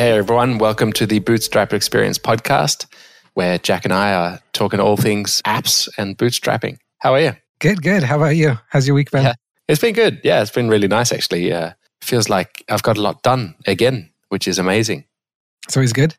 Hey everyone, welcome to the Bootstrap Experience podcast, where Jack and I are talking all things apps and bootstrapping. How are you? Good, good. How about you? How's your week been? Yeah, it's been good. Yeah, it's been really nice actually. Feels like I've got a lot done again, which is amazing. It's always good.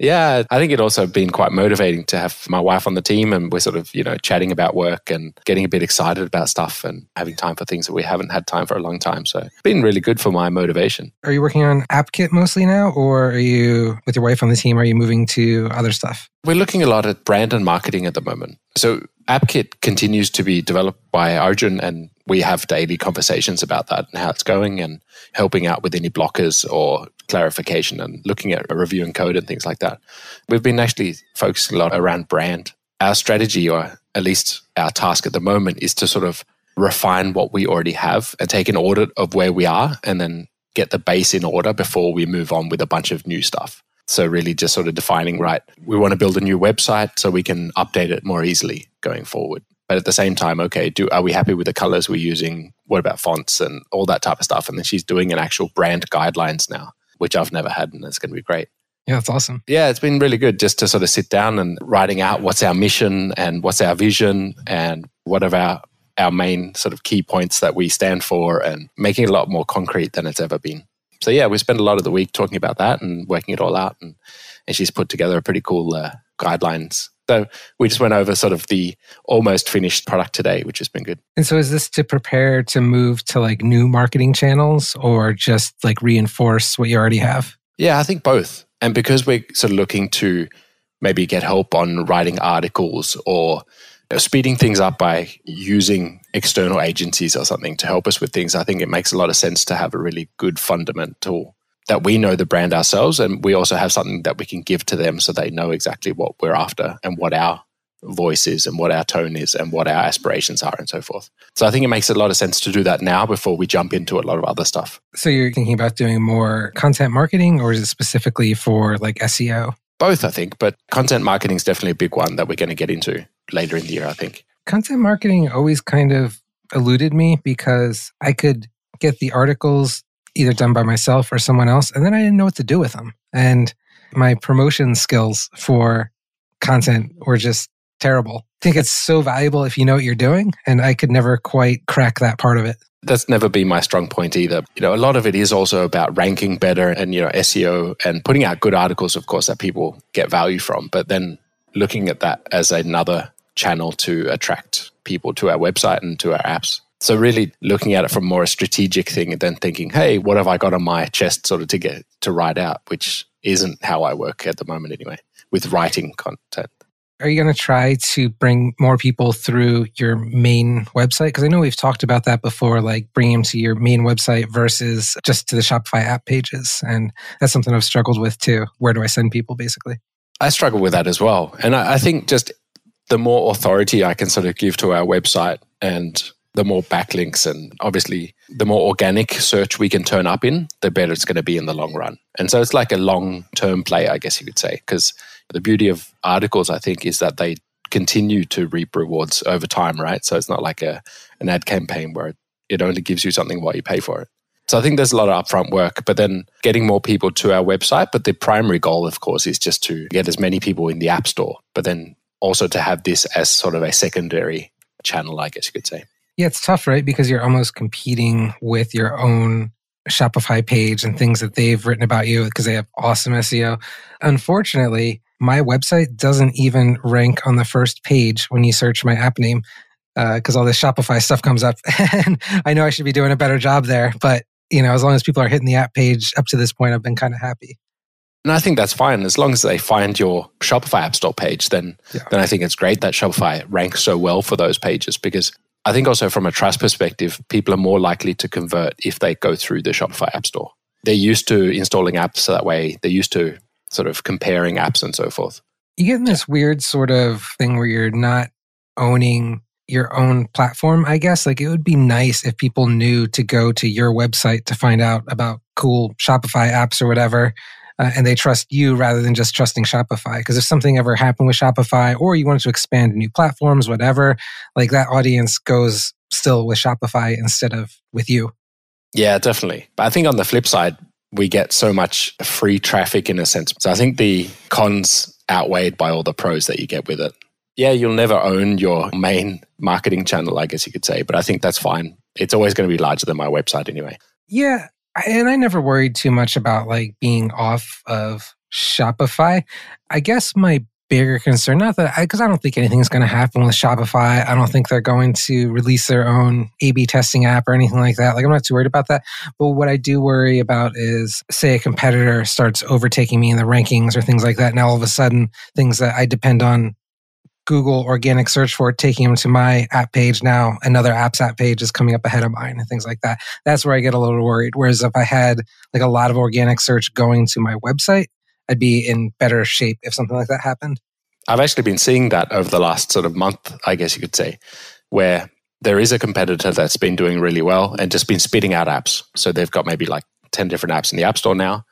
Yeah, I think it also been quite motivating to have my wife on the team, and we're sort of, you know, chatting about work and getting a bit excited about stuff and having time for things that we haven't had time for a long time. So it's been really good for my motivation. Are you working on AppKit mostly now, or are you, with your wife on the team, are you moving to other stuff? We're looking a lot at brand and marketing at the moment. So AppKit continues to be developed by Arjun, and we have daily conversations about that and how it's going and helping out with any blockers or clarification and looking at reviewing code and things like that. We've been actually focusing a lot around brand. Our strategy, or at least our task at the moment, is to sort of refine what we already have and take an audit of where we are and then get the base in order before we move on with a bunch of new stuff. So really just sort of defining, right, we want to build a new website so we can update it more easily going forward. But at the same time, okay, are we happy with the colors we're using? What about fonts and all that type of stuff? And then she's doing an actual brand guidelines now, which I've never had, and it's going to be great. Yeah, that's awesome. Yeah, it's been really good just to sort of sit down and writing out what's our mission and what's our vision and what are our main sort of key points that we stand for, and making it a lot more concrete than it's ever been. So yeah, we spent a lot of the week talking about that and working it all out, and she's put together a pretty cool guidelines. So we just went over sort of the almost finished product today, which has been good. And so is this to prepare to move to like new marketing channels, or just like reinforce what you already have? Yeah, I think both. And because we're sort of looking to maybe get help on writing articles or, you know, speeding things up by using external agencies or something to help us with things, I think it makes a lot of sense to have a really good fundamental that we know the brand ourselves, and we also have something that we can give to them so they know exactly what we're after and what our voice is and what our tone is and what our aspirations are and so forth. So I think it makes a lot of sense to do that now before we jump into a lot of other stuff. So you're thinking about doing more content marketing, or is it specifically for like SEO? Both, I think, but content marketing is definitely a big one that we're going to get into later in the year, I think. Content marketing always kind of eluded me because I could get the articles either done by myself or someone else, and then I didn't know what to do with them. And my promotion skills for content were just terrible. I think it's so valuable if you know what you're doing, and I could never quite crack that part of it. That's never been my strong point either. You know, a lot of it is also about ranking better and, you know, SEO and putting out good articles, of course, that people get value from, but then looking at that as another channel to attract people to our website and to our apps. So really looking at it from more a strategic thing and then thinking, hey, what have I got on my chest sort of to write out, which isn't how I work at the moment anyway, with writing content. Are you going to try to bring more people through your main website? Because I know we've talked about that before, like bringing them to your main website versus just to the Shopify app pages. And that's something I've struggled with too. Where do I send people basically? I struggle with that as well. And I think just the more authority I can sort of give to our website and the more backlinks and obviously the more organic search we can turn up in, the better it's going to be in the long run. And so it's like a long-term play, I guess you could say, because the beauty of articles, I think, is that they continue to reap rewards over time, right? So it's not like an ad campaign where it only gives you something while you pay for it. So I think there's a lot of upfront work, but then getting more people to our website. But the primary goal, of course, is just to get as many people in the App Store, but then also to have this as sort of a secondary channel, I guess you could say. Yeah, it's tough, right? Because you're almost competing with your own Shopify page and things that they've written about you because they have awesome SEO. Unfortunately, my website doesn't even rank on the first page when you search my app name because all this Shopify stuff comes up. And I know I should be doing a better job there, but you know, as long as people are hitting the app page up to this point, I've been kind of happy. And I think that's fine. As long as they find your Shopify App Store page, then I think it's great that Shopify ranks so well for those pages, because I think also from a trust perspective, people are more likely to convert if they go through the Shopify App Store. They're used to installing apps that way. They're used to sort of comparing apps and so forth. You get in this weird sort of thing where you're not owning your own platform, I guess. Like it would be nice if people knew to go to your website to find out about cool Shopify apps or whatever. And they trust you rather than just trusting Shopify. Because if something ever happened with Shopify, or you wanted to expand to new platforms, whatever, like that audience goes still with Shopify instead of with you. Yeah, definitely. But I think on the flip side, we get so much free traffic in a sense. So I think the cons outweighed by all the pros that you get with it. Yeah, you'll never own your main marketing channel, I guess you could say, but I think that's fine. It's always going to be larger than my website anyway. Yeah, and I never worried too much about like being off of Shopify. I guess my bigger concern, because I don't think anything's going to happen with Shopify. I don't think they're going to release their own A/B testing app or anything like that. Like, I'm not too worried about that. But what I do worry about is, say a competitor starts overtaking me in the rankings or things like that. And all of a sudden, things that I depend on Google organic search for, taking them to my app page. Now another app's app page is coming up ahead of mine and things like that. That's where I get a little worried. Whereas if I had like a lot of organic search going to my website, I'd be in better shape if something like that happened. I've actually been seeing that over the last sort of month, I guess you could say, where there is a competitor that's been doing really well and just been spitting out apps. So they've got maybe like 10 different apps in the App Store now,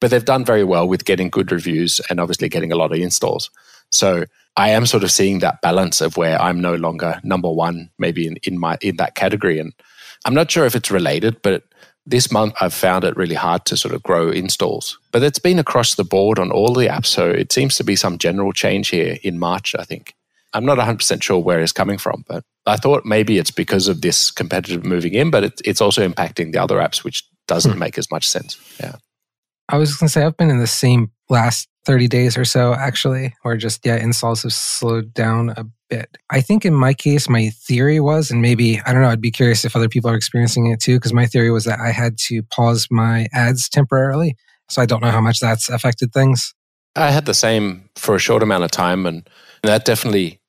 but they've done very well with getting good reviews and obviously getting a lot of installs. So I am sort of seeing that balance of where I'm no longer number one, maybe in that category. And I'm not sure if it's related, but this month, I've found it really hard to sort of grow installs. But it's been across the board on all the apps. So it seems to be some general change here in March, I think. I'm not 100% sure where it's coming from, but I thought maybe it's because of this competitive moving in, but it's also impacting the other apps, which doesn't make as much sense. Yeah. I was going to say, I've been in the same last 30 days or so, actually, where installs have slowed down a bit. I think in my case, my theory was, and maybe, I don't know, I'd be curious if other people are experiencing it too, because my theory was that I had to pause my ads temporarily. So I don't know how much that's affected things. I had the same for a short amount of time. And that definitely,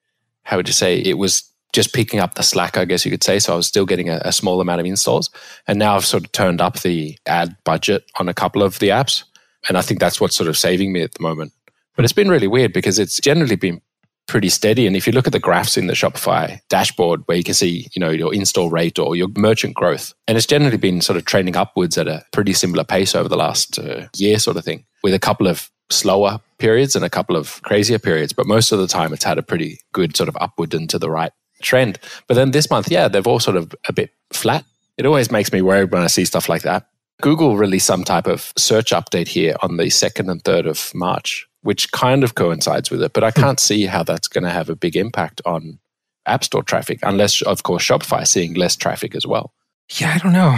how would you say, it was just picking up the slack, I guess you could say. So I was still getting a small amount of installs. And now I've sort of turned up the ad budget on a couple of the apps. And I think that's what's sort of saving me at the moment. But it's been really weird because it's generally been pretty steady. And if you look at the graphs in the Shopify dashboard where you can see, you know, your install rate or your merchant growth, and it's generally been sort of trending upwards at a pretty similar pace over the last year sort of thing, with a couple of slower periods and a couple of crazier periods. But most of the time, it's had a pretty good sort of upward and to the right trend. But then this month, they've all sort of a bit flat. It always makes me worried when I see stuff like that. Google released some type of search update here on the 2nd and 3rd of March, which kind of coincides with it, but I can't see how that's going to have a big impact on App Store traffic, unless, of course, Shopify is seeing less traffic as well. Yeah, I don't know.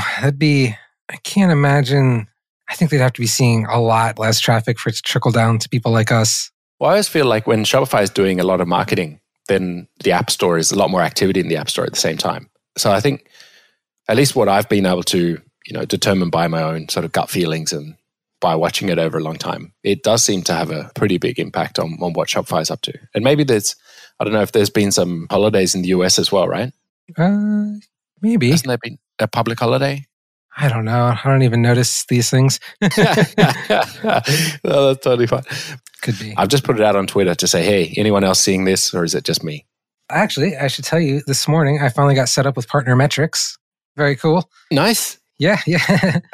I can't imagine. I think they'd have to be seeing a lot less traffic for it to trickle down to people like us. Well, I always feel like when Shopify is doing a lot of marketing, then the App Store is a lot more activity in the App Store at the same time. So I think, at least what I've been able to determined by my own sort of gut feelings and by watching it over a long time, it does seem to have a pretty big impact on what Shopify is up to. And maybe I don't know if there's been some holidays in the US as well, right? Maybe. Hasn't there been a public holiday? I don't know. I don't even notice these things. No, that's totally fine. Could be. I've just put it out on Twitter to say, hey, anyone else seeing this or is it just me? Actually, I should tell you, this morning, I finally got set up with Partner Metrics. Very cool. Nice. Yeah.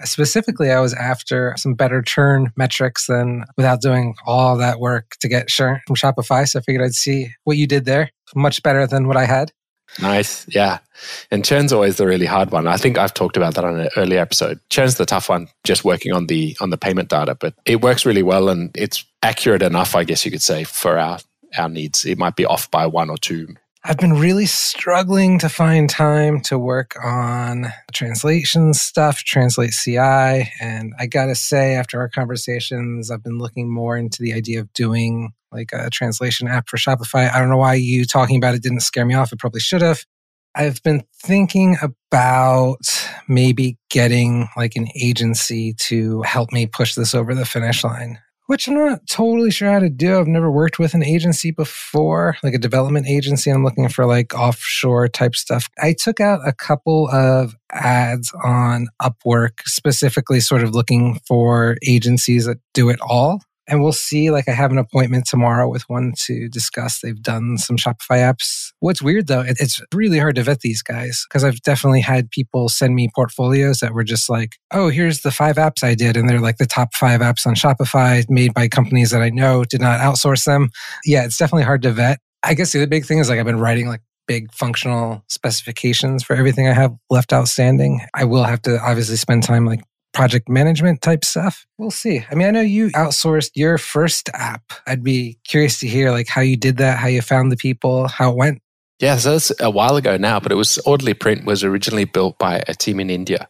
Specifically, I was after some better churn metrics than without doing all that work to get churn from Shopify. So I figured I'd see what you did there. Much better than what I had. Nice. Yeah. And churn's always the really hard one. I think I've talked about that on an earlier episode. Churn's the tough one, just working on the payment data, but it works really well and it's accurate enough, I guess you could say, for our needs. It might be off by one or two. I've been really struggling to find time to work on translation stuff, Translate CI. And I got to say, after our conversations, I've been looking more into the idea of doing like a translation app for Shopify. I don't know why you talking about it didn't scare me off. It probably should have. I've been thinking about maybe getting like an agency to help me push this over the finish line, which I'm not totally sure how to do. I've never worked with an agency before, like a development agency. I'm looking for like offshore type stuff. I took out a couple of ads on Upwork, specifically sort of looking for agencies that do it all. And we'll see, like I have an appointment tomorrow with one to discuss. They've done some Shopify apps. What's weird though, it's really hard to vet these guys because I've definitely had people send me portfolios that were just like, oh, here's the 5 apps I did. And they're like the top 5 apps on Shopify made by companies that I know did not outsource them. Yeah, it's definitely hard to vet. I guess the other big thing is like I've been writing like big functional specifications for everything I have left outstanding. I will have to obviously spend time like project management type stuff? We'll see. I mean, I know you outsourced your first app. I'd be curious to hear like how you did that, how you found the people, how it went. Yeah, so that's a while ago now, but it was OrderlyPrint was originally built by a team in India.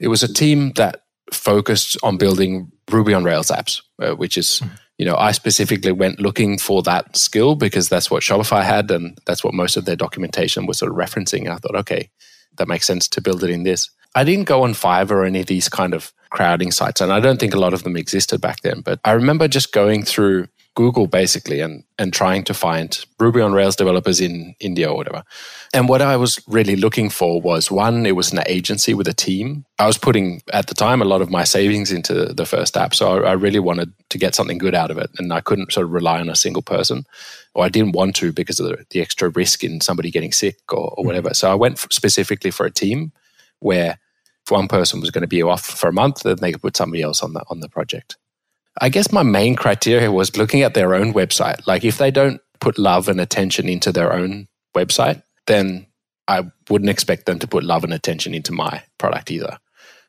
It was a team that focused on building Ruby on Rails apps, which is, you know, I specifically went looking for that skill because that's what Shopify had and that's what most of their documentation was sort of referencing. And I thought, okay, that makes sense to build it in this. I didn't go on Fiverr or any of these kind of crowding sites, and I don't think a lot of them existed back then. But I remember just going through Google basically and trying to find Ruby on Rails developers in India or whatever. And what I was really looking for was, one, it was an agency with a team. I was putting, at the time, a lot of my savings into the first app. So I really wanted to get something good out of it. And I couldn't sort of rely on a single person. Or I didn't want to because of the extra risk in somebody getting sick or whatever. So I went specifically for a team where if one person was going to be off for a month, then they could put somebody else on the project. I guess my main criteria was looking at their own website. Like if they don't put love and attention into their own website, then I wouldn't expect them to put love and attention into my product either.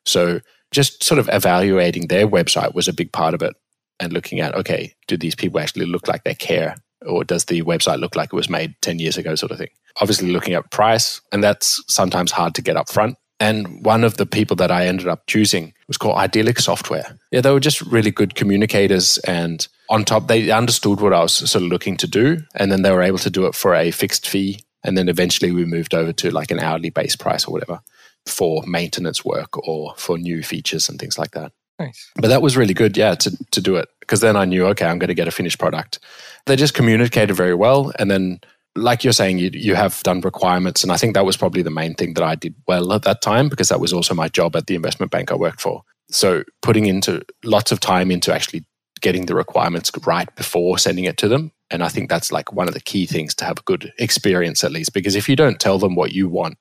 So just sort of evaluating their website was a big part of it and looking at, okay, do these people actually look like they care? Or does the website look like it was made 10 years ago sort of thing? Obviously looking at price, and that's sometimes hard to get up front. And one of the people that I ended up choosing was called Idelic Software. Yeah, they were just really good communicators, and on top, they understood what I was sort of looking to do, and then they were able to do it for a fixed fee. And then eventually we moved over to like an hourly base price or whatever for maintenance work or for new features and things like that. Nice. But that was really good, yeah, to do it, because then I knew, okay, I'm going to get a finished product. They just communicated very well, and then like you're saying, you have done requirements. And I think that was probably the main thing that I did well at that time, because that was also my job at the investment bank I worked for. So putting into lots of time into actually getting the requirements right before sending it to them. And I think that's like one of the key things to have a good experience, at least, because if you don't tell them what you want,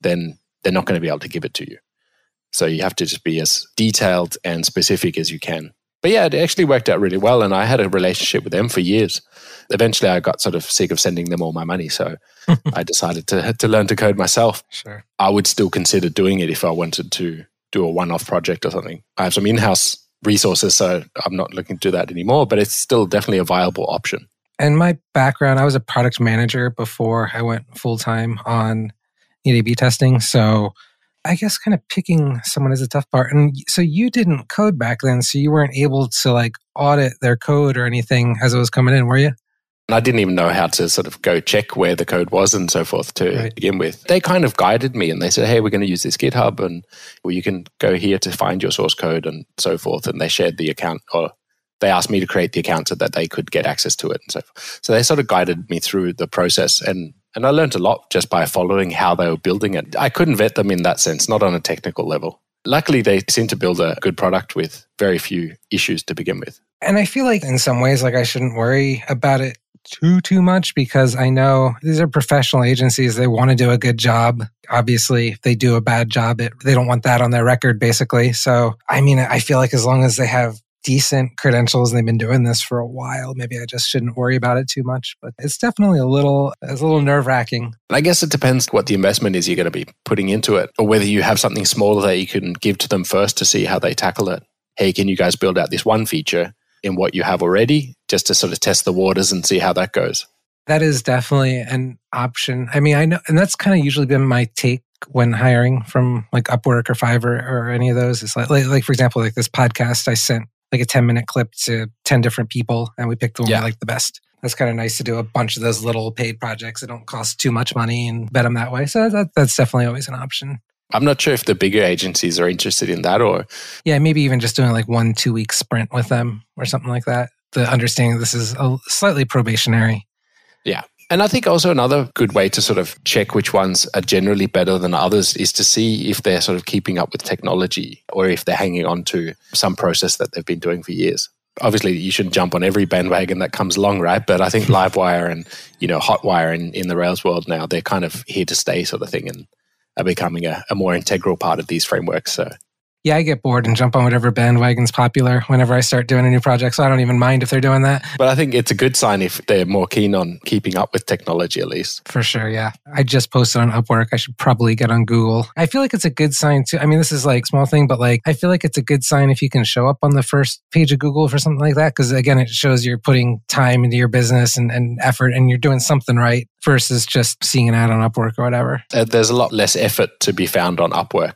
then they're not going to be able to give it to you. So you have to just be as detailed and specific as you can. But yeah, it actually worked out really well. And I had a relationship with them for years. Eventually, I got sort of sick of sending them all my money. So I decided to learn to code myself. Sure. I would still consider doing it if I wanted to do a one-off project or something. I have some in-house resources, so I'm not looking to do that anymore, but it's still definitely a viable option. And my background, I was a product manager before I went full-time on Neat AB testing. So I guess kind of picking someone is a tough part. And so you didn't code back then, so you weren't able to like audit their code or anything as it was coming in, were you? And I didn't even know how to sort of go check where the code was and so forth to begin with. They kind of guided me and they said, hey, we're going to use this GitHub and well, you can go here to find your source code and so forth. And they shared the account, or they asked me to create the account so that they could get access to it and so forth. So they sort of guided me through the process, and I learned a lot just by following how they were building it. I couldn't vet them in that sense, not on a technical level. Luckily, they seem to build a good product with very few issues to begin with. And I feel like in some ways, like I shouldn't worry about it too much, because I know these are professional agencies. They want to do a good job. Obviously, if they do a bad job, they don't want that on their record, basically. So, I mean, I feel like as long as they have decent credentials and they've been doing this for a while, maybe I just shouldn't worry about it too much. But it's definitely a little nerve-wracking. I guess it depends what the investment is you're going to be putting into it, or whether you have something smaller that you can give to them first to see how they tackle it. Hey, can you guys build out this one feature in what you have already, just to sort of test the waters and see how that goes? That is definitely an option. I mean, I know, and that's kind of usually been my take when hiring from like Upwork or Fiverr or any of those. It's like for example, like this podcast I sent like a 10-minute clip to 10 different people, and we picked the one we liked the best. That's kind of nice to do a bunch of those little paid projects that don't cost too much money and vet them that way. So that's definitely always an option. I'm not sure if the bigger agencies are interested in that, or... Yeah, maybe even just doing like 1-2 week sprint with them or something like that. The understanding this is slightly probationary. Yeah. And I think also another good way to sort of check which ones are generally better than others is to see if they're sort of keeping up with technology, or if they're hanging on to some process that they've been doing for years. Obviously, you shouldn't jump on every bandwagon that comes along, right? But I think Livewire and, you know, Hotwire in the Rails world now, they're kind of here to stay sort of thing, and are becoming a more integral part of these frameworks. So I get bored and jump on whatever bandwagon's popular whenever I start doing a new project. So I don't even mind if they're doing that. But I think it's a good sign if they're more keen on keeping up with technology, at least. For sure, yeah. I just posted on Upwork. I should probably get on Google. I feel like it's a good sign too. I mean, this is like a small thing, but like I feel like it's a good sign if you can show up on the first page of Google for something like that. Because again, it shows you're putting time into your business and effort and you're doing something right versus just seeing an ad on Upwork or whatever. There's a lot less effort to be found on Upwork.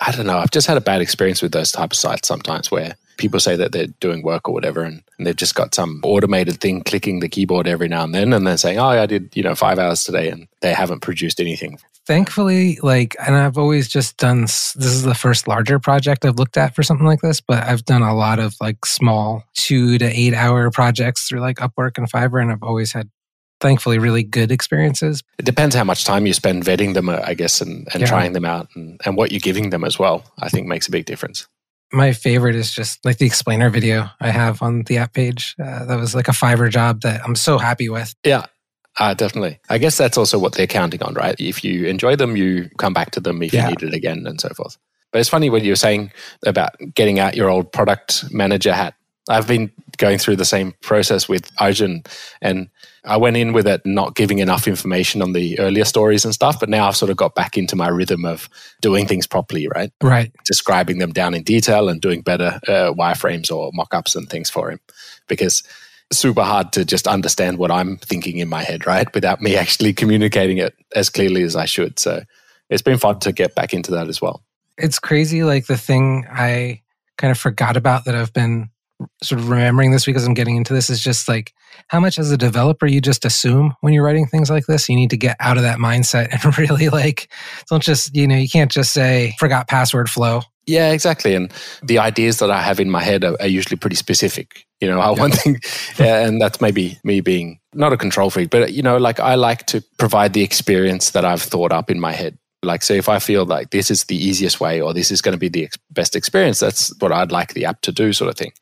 I don't know. I've just had a bad experience with those type of sites sometimes where people say that they're doing work or whatever and they've just got some automated thing clicking the keyboard every now and then and they're saying, oh, I did 5 hours today and they haven't produced anything. Thankfully, and I've always just done, this is the first larger project I've looked at for something like this, but I've done a lot of small 2 to 8 hour projects through Upwork and Fiverr, and I've always had, thankfully, really good experiences. It depends how much time you spend vetting them, I guess, and trying them out and what you're giving them as well, I think makes a big difference. My favorite is just the explainer video I have on the app page. That was a Fiverr job that I'm so happy with. Yeah. Definitely. I guess that's also what they're counting on, right? If you enjoy them, you come back to them if you need it again and so forth. But it's funny what you were saying about getting out your old product manager hat. I've been going through the same process with Arjun, and I went in with it not giving enough information on the earlier stories and stuff, but now I've sort of got back into my rhythm of doing things properly, right? Right. Describing them down in detail and doing better wireframes or mock-ups and things for him, because super hard to just understand what I'm thinking in my head, right? Without me actually communicating it as clearly as I should. So it's been fun to get back into that as well. It's crazy, the thing I kind of forgot about that I've been sort of remembering this week as I'm getting into this is just how much as a developer you just assume when you're writing things like this. You need to get out of that mindset and really don't just, you can't just say, forgot password flow. Yeah, exactly. And the ideas that I have in my head are usually pretty specific. One thing, and that's maybe me being not a control freak, but I like to provide the experience that I've thought up in my head. So if I feel like this is the easiest way or this is going to be the best experience, that's what I'd like the app to do, sort of thing.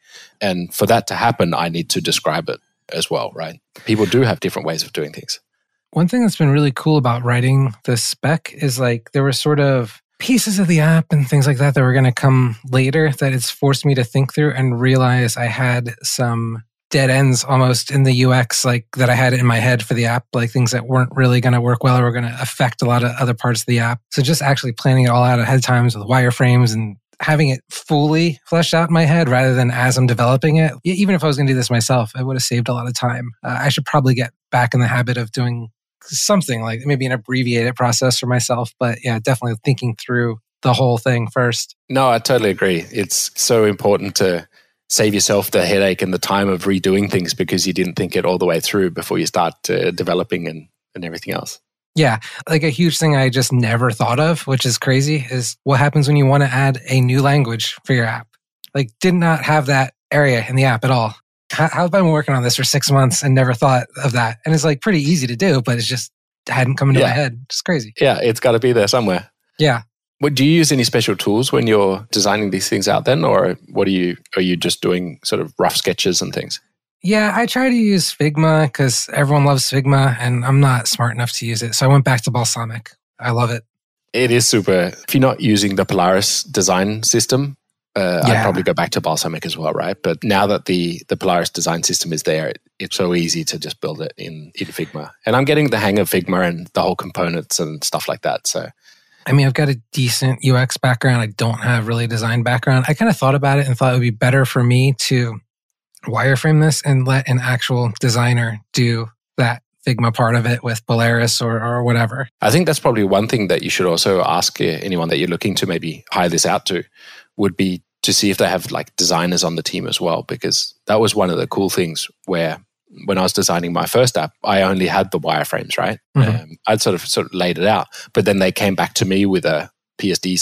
And for that to happen, I need to describe it as well, right? People do have different ways of doing things. One thing that's been really cool about writing the spec is there were sort of pieces of the app and things like that were going to come later that it's forced me to think through and realize I had some dead ends almost in the UX that I had in my head for the app, things that weren't really going to work well or were going to affect a lot of other parts of the app. So just actually planning it all out ahead of time with wireframes and having it fully fleshed out in my head rather than as I'm developing it. Even if I was going to do this myself, I would have saved a lot of time. I should probably get back in the habit of doing something maybe an abbreviated process for myself, but yeah, definitely thinking through the whole thing first. No, I totally agree. It's so important to save yourself the headache and the time of redoing things because you didn't think it all the way through before you start developing and everything else. Yeah. A huge thing I just never thought of, which is crazy, is what happens when you want to add a new language for your app. Did not have that area in the app at all. How have I been working on this for 6 months and never thought of that? And it's pretty easy to do, but it's just hadn't come into my head. It's crazy. Yeah, it's got to be there somewhere. Yeah. Do you use any special tools when you're designing these things out then? Or are you just doing sort of rough sketches and things? Yeah, I try to use Figma because everyone loves Figma and I'm not smart enough to use it. So I went back to Balsamiq. I love it. It is super. If you're not using the Polaris design system, I'd probably go back to Balsamiq as well, right? But now that the Polaris design system is there, it's so easy to just build it in Figma. And I'm getting the hang of Figma and the whole components and stuff like that. So, I mean, I've got a decent UX background. I don't have really a design background. I kind of thought about it and thought it would be better for me to wireframe this and let an actual designer do that Figma part of it with Polaris or whatever. I think that's probably one thing that you should also ask anyone that you're looking to maybe hire this out to would be to see if they have designers on the team as well, because that was one of the cool things where when I was designing my first app, I only had the wireframes, right? Mm-hmm. I'd sort of laid it out, but then they came back to me with a PSD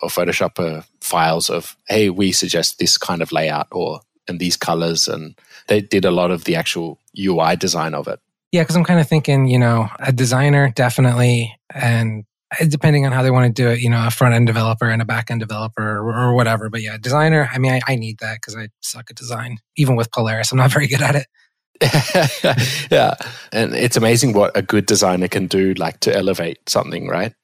or Photoshop files of, hey, we suggest this kind of layout and these colors, and they did a lot of the actual UI design of it. Yeah, because I'm kind of thinking, a designer definitely, and depending on how they want to do it, a front-end developer and a back-end developer or whatever. But yeah, designer, I mean, I need that because I suck at design. Even with Polaris, I'm not very good at it. Yeah, and it's amazing what a good designer can do, to elevate something, right?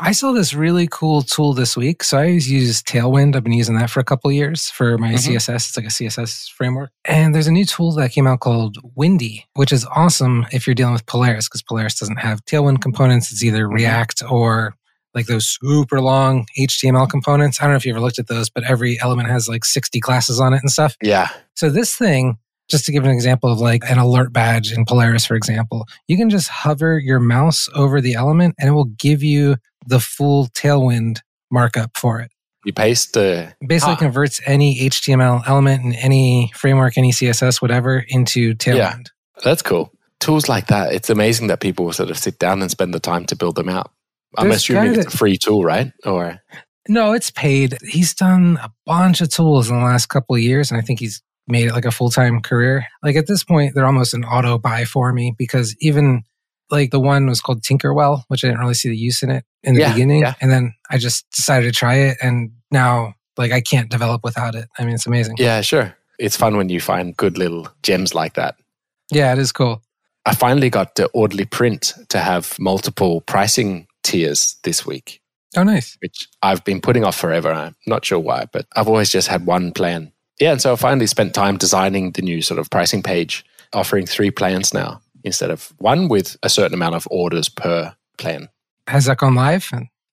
I saw this really cool tool this week. So I use Tailwind. I've been using that for a couple of years for my CSS. It's like a CSS framework. And there's a new tool that came out called Windy, which is awesome if you're dealing with Polaris, because Polaris doesn't have Tailwind components. It's either React or like those super long HTML components. I don't know if you ever looked at those, but every element has like 60 classes on it and stuff. Yeah. So this thing, just to give an example of like an alert badge in Polaris, for example, you can just hover your mouse over the element and it will give you the full Tailwind markup for it. You paste the... Basically converts any HTML element in any framework, any CSS, whatever, into Tailwind. Yeah, that's cool. Tools like that, it's amazing that people sort of sit down and spend the time to build them out. I'm assuming it's a free tool, right? Or no, it's paid. He's done a bunch of tools in the last couple of years, and I think he's made it like a full-time career. Like at this point, they're almost an auto buy for me, because even... Like the one was called Tinkerwell, which I didn't really see the use in it in the beginning. Yeah. And then I just decided to try it. And now like I can't develop without it. I mean, it's amazing. Yeah, sure. It's fun when you find good little gems like that. Yeah, it is cool. I finally got the Orderly Print to have multiple pricing tiers this week. Oh, nice. Which I've been putting off forever. I'm not sure why, but I've always just had one plan. Yeah, and so I finally spent time designing the new sort of pricing page, offering 3 plans now, instead of one, with a certain amount of orders per plan. Has that gone live?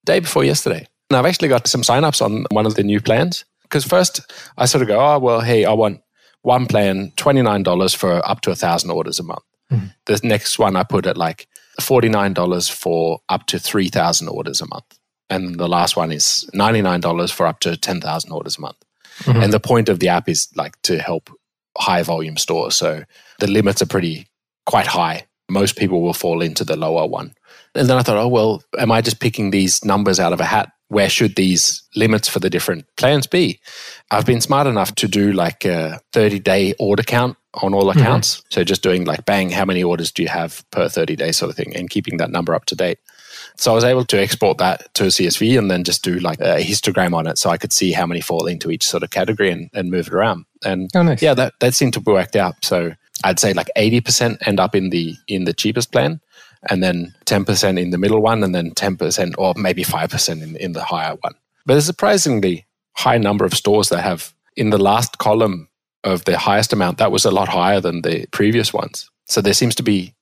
Day before yesterday. And I've actually got some signups on one of the new plans. Because first I sort of go, oh, well, hey, I want one plan, $29 for up to 1,000 orders a month. Mm-hmm. The next one I put at like $49 for up to 3,000 orders a month. And the last one is $99 for up to 10,000 orders a month. Mm-hmm. And the point of the app is like to help high volume stores. So the limits are quite high. Most people will fall into the lower one. And then I thought, oh, well, am I just picking these numbers out of a hat? Where should these limits for the different plans be? I've been smart enough to do like a 30-day order count on all accounts. Mm-hmm. So just doing like, bang, how many orders do you have per 30 days sort of thing, and keeping that number up to date. So I was able to export that to a CSV and then just do like a histogram on it, so I could see how many fall into each sort of category and move it around. And yeah, that seemed to be worked out. So I'd say like 80% end up in the cheapest plan, and then 10% in the middle one, and then 10% or maybe 5% in the higher one. But there's a surprisingly high number of stores that have, in the last column of the highest amount, that was a lot higher than the previous ones. So there seems to be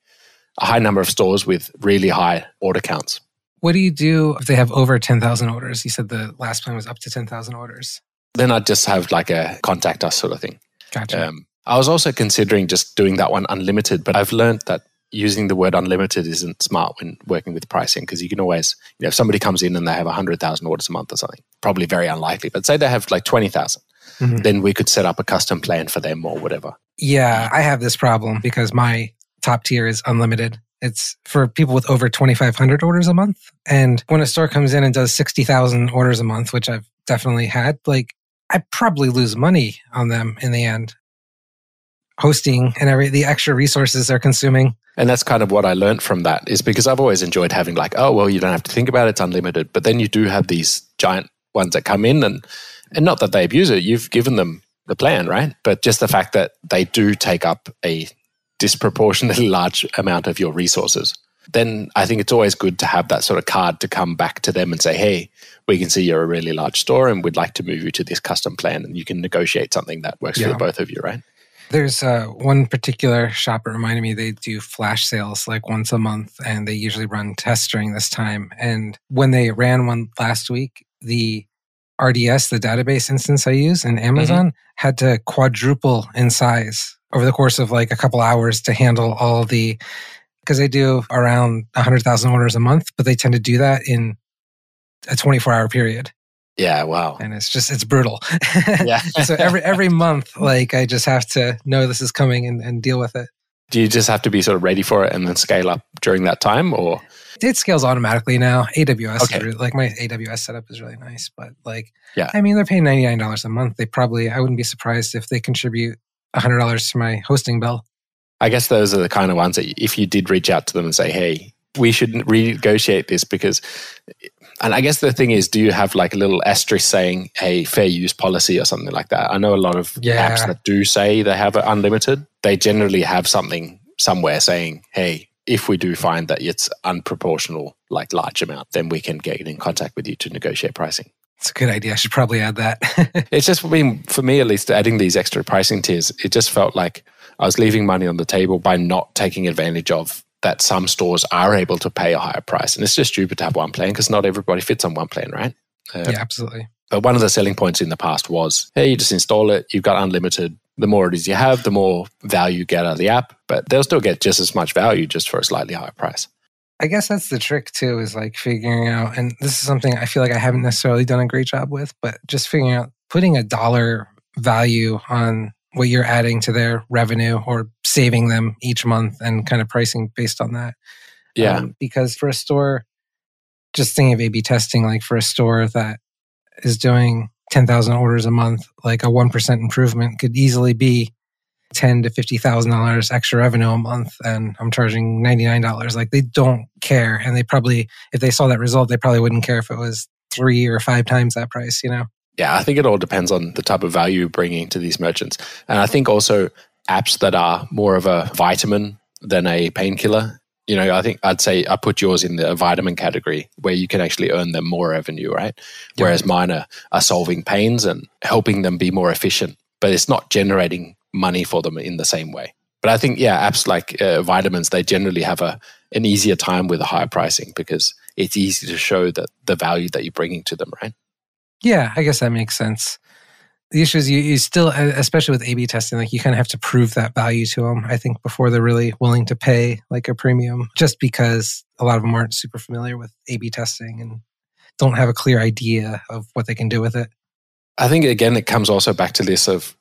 a high number of stores with really high order counts. What do you do if they have over 10,000 orders? You said the last plan was up to 10,000 orders. Then I'd just have like a contact us sort of thing. Gotcha. I was also considering just doing that one unlimited, but I've learned that using the word unlimited isn't smart when working with pricing, because you can always, you know, if somebody comes in and they have 100,000 orders a month or something, probably very unlikely, but say they have like 20,000, then we could set up a custom plan for them or whatever. Yeah, I have this problem because my top tier is unlimited. It's for people with over 2,500 orders a month. And when a store comes in and does 60,000 orders a month, which I've definitely had, like I probably lose money on them in the end. Hosting and the extra resources they're consuming. And that's kind of what I learned from that, is because I've always enjoyed having like, oh, well, you don't have to think about it, it's unlimited. But then you do have these giant ones that come in, and not that they abuse it, you've given them the plan, right? But just the fact that they do take up a disproportionately large amount of your resources. Then I think it's always good to have that sort of card to come back to them and say, hey, we can see you're a really large store and we'd like to move you to this custom plan, and you can negotiate something that works for the both of you, right? There's one particular shop that reminded me, they do flash sales like once a month, and they usually run tests during this time. And when they ran one last week, the RDS, the database instance I use in Amazon, had to quadruple in size over the course of like a couple hours to handle all the, because they do around 100,000 orders a month, but they tend to do that in a 24-hour period. Yeah, wow. And it's brutal. Yeah. So every month, like I just have to know this is coming and deal with it. Do you just have to be sort of ready for it and then scale up during that time, or? It scales automatically now. AWS, like my AWS setup is really nice, but like, I mean, they're paying $99 a month. I wouldn't be surprised if they contribute $100 to my hosting bill. I guess those are the kind of ones that if you did reach out to them and say, hey, we shouldn't renegotiate this because, and I guess the thing is, do you have like a little asterisk saying, hey, fair use policy or something like that? I know a lot of apps that do say they have it unlimited. They generally have something somewhere saying, hey, if we do find that it's unproportional like large amount, then we can get in contact with you to negotiate pricing. It's a good idea. I should probably add that. It's just been, for me at least, adding these extra pricing tiers, it just felt like I was leaving money on the table by not taking advantage of that some stores are able to pay a higher price. And it's just stupid to have one plan because not everybody fits on one plan, right? Yeah, absolutely. But one of the selling points in the past was, hey, you just install it, you've got unlimited. The more orders you have, the more value you get out of the app, but they'll still get just as much value just for a slightly higher price. I guess that's the trick too, is like figuring out, and this is something I feel like I haven't necessarily done a great job with, but just figuring out, putting a dollar value on what you're adding to their revenue or saving them each month and kind of pricing based on that. Yeah. Because for a store, just thinking of A/B testing, like for a store that is doing 10,000 orders a month, like a 1% improvement could easily be $10,000 to $50,000 extra revenue a month, and I'm charging $99. Like they don't care. And they probably, if they saw that result, they probably wouldn't care if it was 3 or 5 times that price, you know? Yeah, I think it all depends on the type of value you're bringing to these merchants. And I think also apps that are more of a vitamin than a painkiller. You know, I think I'd say I put yours in the vitamin category where you can actually earn them more revenue, right? Yeah. Whereas mine are solving pains and helping them be more efficient, but it's not generating money for them in the same way. But I think, yeah, apps like vitamins, they generally have an easier time with a higher pricing because it's easy to show that the value that you're bringing to them, right? Yeah, I guess that makes sense. The issue is you still, especially with A/B testing, like you kind of have to prove that value to them, I think, before they're really willing to pay like a premium, just because a lot of them aren't super familiar with A/B testing and don't have a clear idea of what they can do with it. I think, again, it comes also back to this of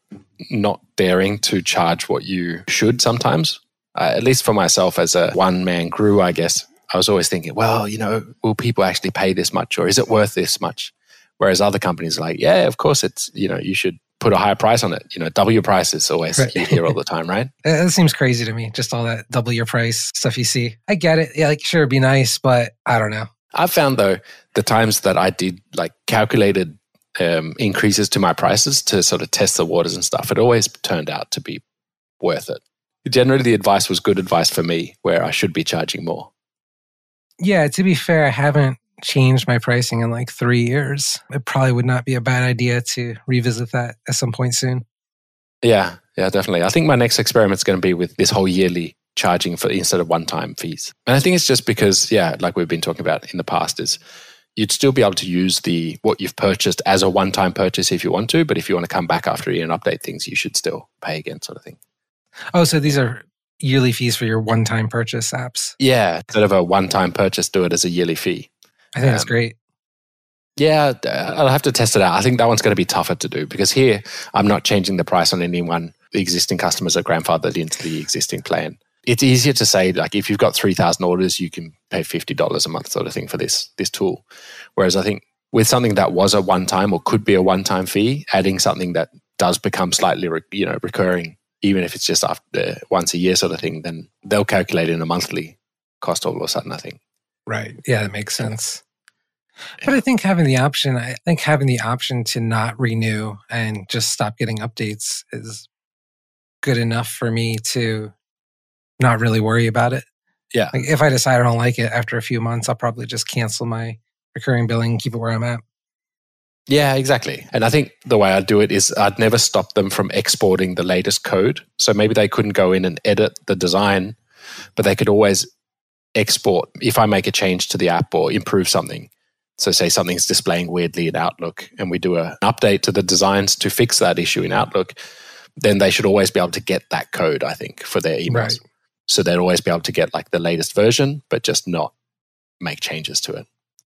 not daring to charge what you should sometimes. At least for myself as a one-man crew, I guess, I was always thinking, well, you know, will people actually pay this much or is it worth this much? Whereas other companies are like, yeah, of course it's, you know, you should put a higher price on it. You know, double your price is always right. You hear all the time, right? That seems crazy to me. Just all that double your price stuff you see. I get it. Yeah, like sure, it'd be nice, but I don't know. I've found though, the times that I did like calculated increases to my prices to sort of test the waters and stuff, it always turned out to be worth it. Generally, the advice was good advice for me where I should be charging more. Yeah, to be fair, I haven't changed my pricing in like 3 years. It probably would not be a bad idea to revisit that at some point soon. Yeah, definitely. I think my next experiment's going to be with this whole yearly charging for instead of one-time fees. And I think it's just because, yeah, like we've been talking about in the past is you'd still be able to use what you've purchased as a one-time purchase if you want to, but if you want to come back after a year and update things, you should still pay again sort of thing. Oh, so these are yearly fees for your one-time purchase apps? Yeah, instead of a one-time purchase, do it as a yearly fee. I think that's great. Yeah, I'll have to test it out. I think that one's going to be tougher to do because here I'm not changing the price on anyone. The existing customers are grandfathered into the existing plan. It's easier to say, like, if you've got 3,000 orders, you can pay $50 a month sort of thing for this tool. Whereas I think with something that was a one-time or could be a one-time fee, adding something that does become slightly recurring, even if it's just after once a year sort of thing, then they'll calculate in a monthly cost all of a sudden, I think. Right. Yeah, that makes sense. Yeah. But I think having the option to not renew and just stop getting updates is good enough for me to not really worry about it. Yeah. Like if I decide I don't like it after a few months, I'll probably just cancel my recurring billing and keep it where I'm at. Yeah, exactly. And I think the way I'd do it is I'd never stop them from exporting the latest code. So maybe they couldn't go in and edit the design, but they could always export if I make a change to the app or improve something. So say something's displaying weirdly in Outlook and we do an update to the designs to fix that issue in Outlook, then they should always be able to get that code, I think, for their emails. Right. So they'd always be able to get like the latest version, but just not make changes to it.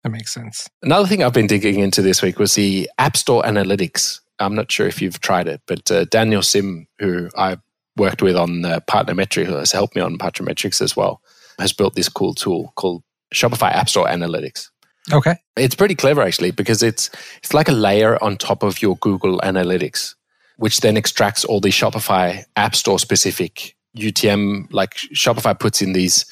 That makes sense. Another thing I've been digging into this week was the App Store Analytics. I'm not sure if you've tried it, but Daniel Sim, who I worked with on Partner Metrics, has helped me on Partner Metrics as well, has built this cool tool called Shopify App Store Analytics. Okay. It's pretty clever actually because it's like a layer on top of your Google Analytics, which then extracts all the Shopify App Store specific UTM, like Shopify puts in these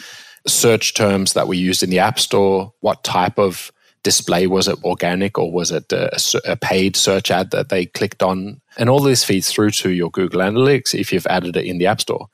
search terms that we used in the App Store, what type of display, was it organic or was it a paid search ad that they clicked on? And all this feeds through to your Google Analytics if you've added it in the App Store.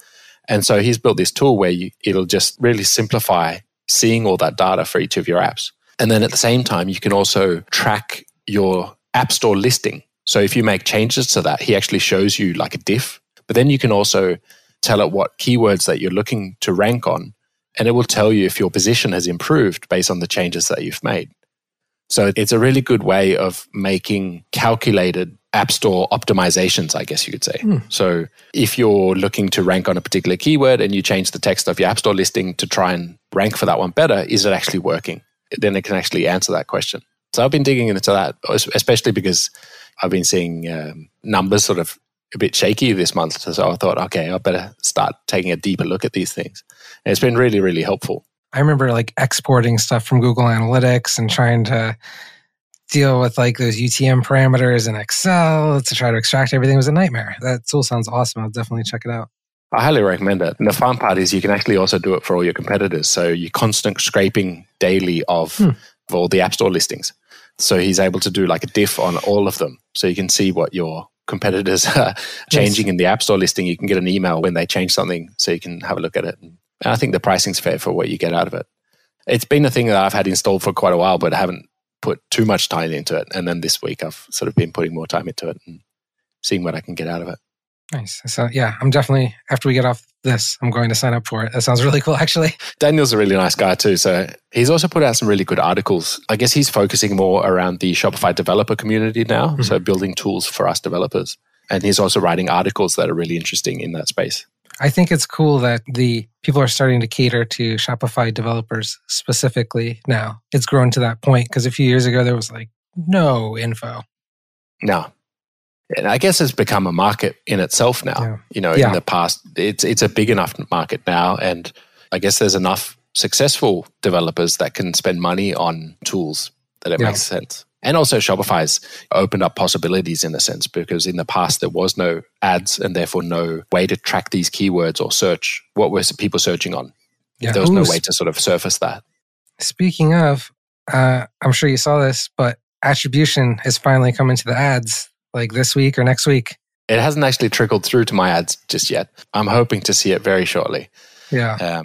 And so he's built this tool where it'll just really simplify seeing all that data for each of your apps. And then at the same time, you can also track your App Store listing. So if you make changes to that, he actually shows you like a diff. But then you can also tell it what keywords that you're looking to rank on, and it will tell you if your position has improved based on the changes that you've made. So it's a really good way of making calculated App Store optimizations, I guess you could say. So if you're looking to rank on a particular keyword and you change the text of your App Store listing to try and rank for that one better, is it actually working? Then it can actually answer that question. So I've been digging into that, especially because I've been seeing numbers sort of a bit shaky this month. So I thought, okay, I better start taking a deeper look at these things. And it's been really, really helpful. I remember like exporting stuff from Google Analytics and trying to deal with like those UTM parameters in Excel to try to extract everything. It was a nightmare. That tool sounds awesome. I'll definitely check it out. I highly recommend it. And the fun part is you can actually also do it for all your competitors. So you're constant scraping daily of all the App Store listings. So he's able to do like a diff on all of them. So you can see what your competitors are changing in the App Store listing. You can get an email when they change something so you can have a look at it. And I think the pricing's fair for what you get out of it. It's been a thing that I've had installed for quite a while, but I haven't put too much time into it. And then this week, I've sort of been putting more time into it and seeing what I can get out of it. Nice. So yeah, I'm definitely, after we get off this, I'm going to sign up for it. That sounds really cool, actually. Daniel's a really nice guy too. So he's also put out some really good articles. I guess he's focusing more around the Shopify developer community now. Mm-hmm. So building tools for us developers. And he's also writing articles that are really interesting in that space. I think it's cool that the people are starting to cater to Shopify developers specifically now. It's grown to that point because a few years ago, there was like no info. No. And I guess it's become a market in itself now. Yeah. You know, in the past, it's a big enough market now. And I guess there's enough successful developers that can spend money on tools that it makes sense. And also Shopify's opened up possibilities in a sense, because in the past there was no ads and therefore no way to track these keywords or search. What were people searching on? Yeah. There was no way to sort of surface that. Speaking of, I'm sure you saw this, but attribution has finally come into the ads. Like this week or next week? It hasn't actually trickled through to my ads just yet. I'm hoping to see it very shortly. Yeah.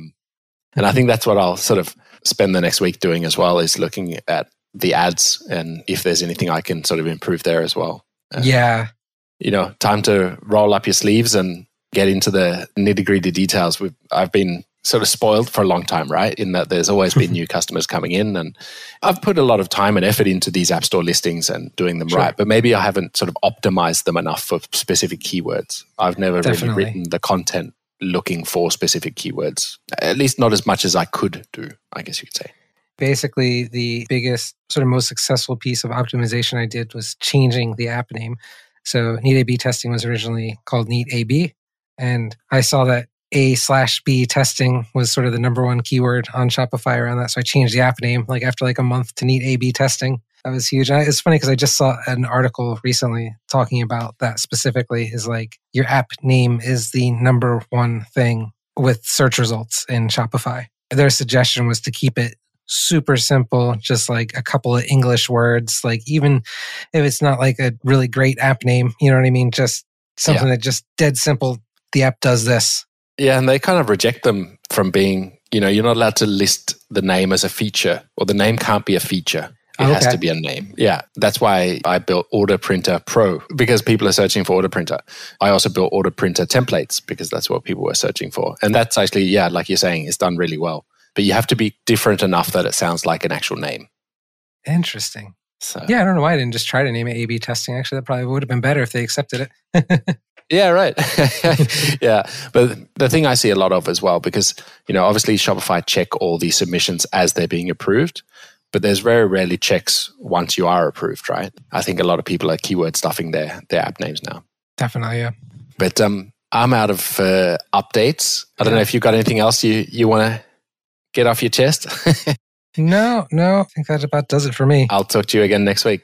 And I think that's what I'll sort of spend the next week doing as well, is looking at the ads and if there's anything I can sort of improve there as well. You know, time to roll up your sleeves and get into the nitty-gritty details. I've been sort of spoiled for a long time, right? In that there's always been new customers coming in, and I've put a lot of time and effort into these App Store listings and doing them right, but maybe I haven't sort of optimized them enough for specific keywords. I've never really written the content looking for specific keywords, at least not as much as I could do, I guess you could say. Basically, the biggest, sort of most successful piece of optimization I did was changing the app name. So Neat AB Testing was originally called Neat AB, and I saw that A/B testing was sort of the number one keyword on Shopify around that. So I changed the app name like after like a month to Neat AB Testing. That was huge. And it's funny because I just saw an article recently talking about that specifically, is like your app name is the number one thing with search results in Shopify. Their suggestion was to keep it super simple, just like a couple of English words. Like even if it's not like a really great app name, you know what I mean? Just something that just dead simple. The app does this. Yeah, and they kind of reject them from being, you know, you're not allowed to list the name as a feature, or the name can't be a feature. It has to be a name. Yeah, that's why I built Order Printer Pro, because people are searching for Order Printer. I also built Order Printer Templates because that's what people were searching for. And that's actually, like you're saying, it's done really well. But you have to be different enough that it sounds like an actual name. Interesting. So yeah, I don't know why I didn't just try to name it A/B Testing. Actually, that probably would have been better if they accepted it. Yeah, right. But the thing I see a lot of as well, because, you know, obviously Shopify check all these submissions as they're being approved, but there's very rarely checks once you are approved, right? I think a lot of people are keyword stuffing their app names now. Definitely, yeah. But I'm out of updates. I don't know if you've got anything else you want to get off your chest. No, I think that about does it for me. I'll talk to you again next week.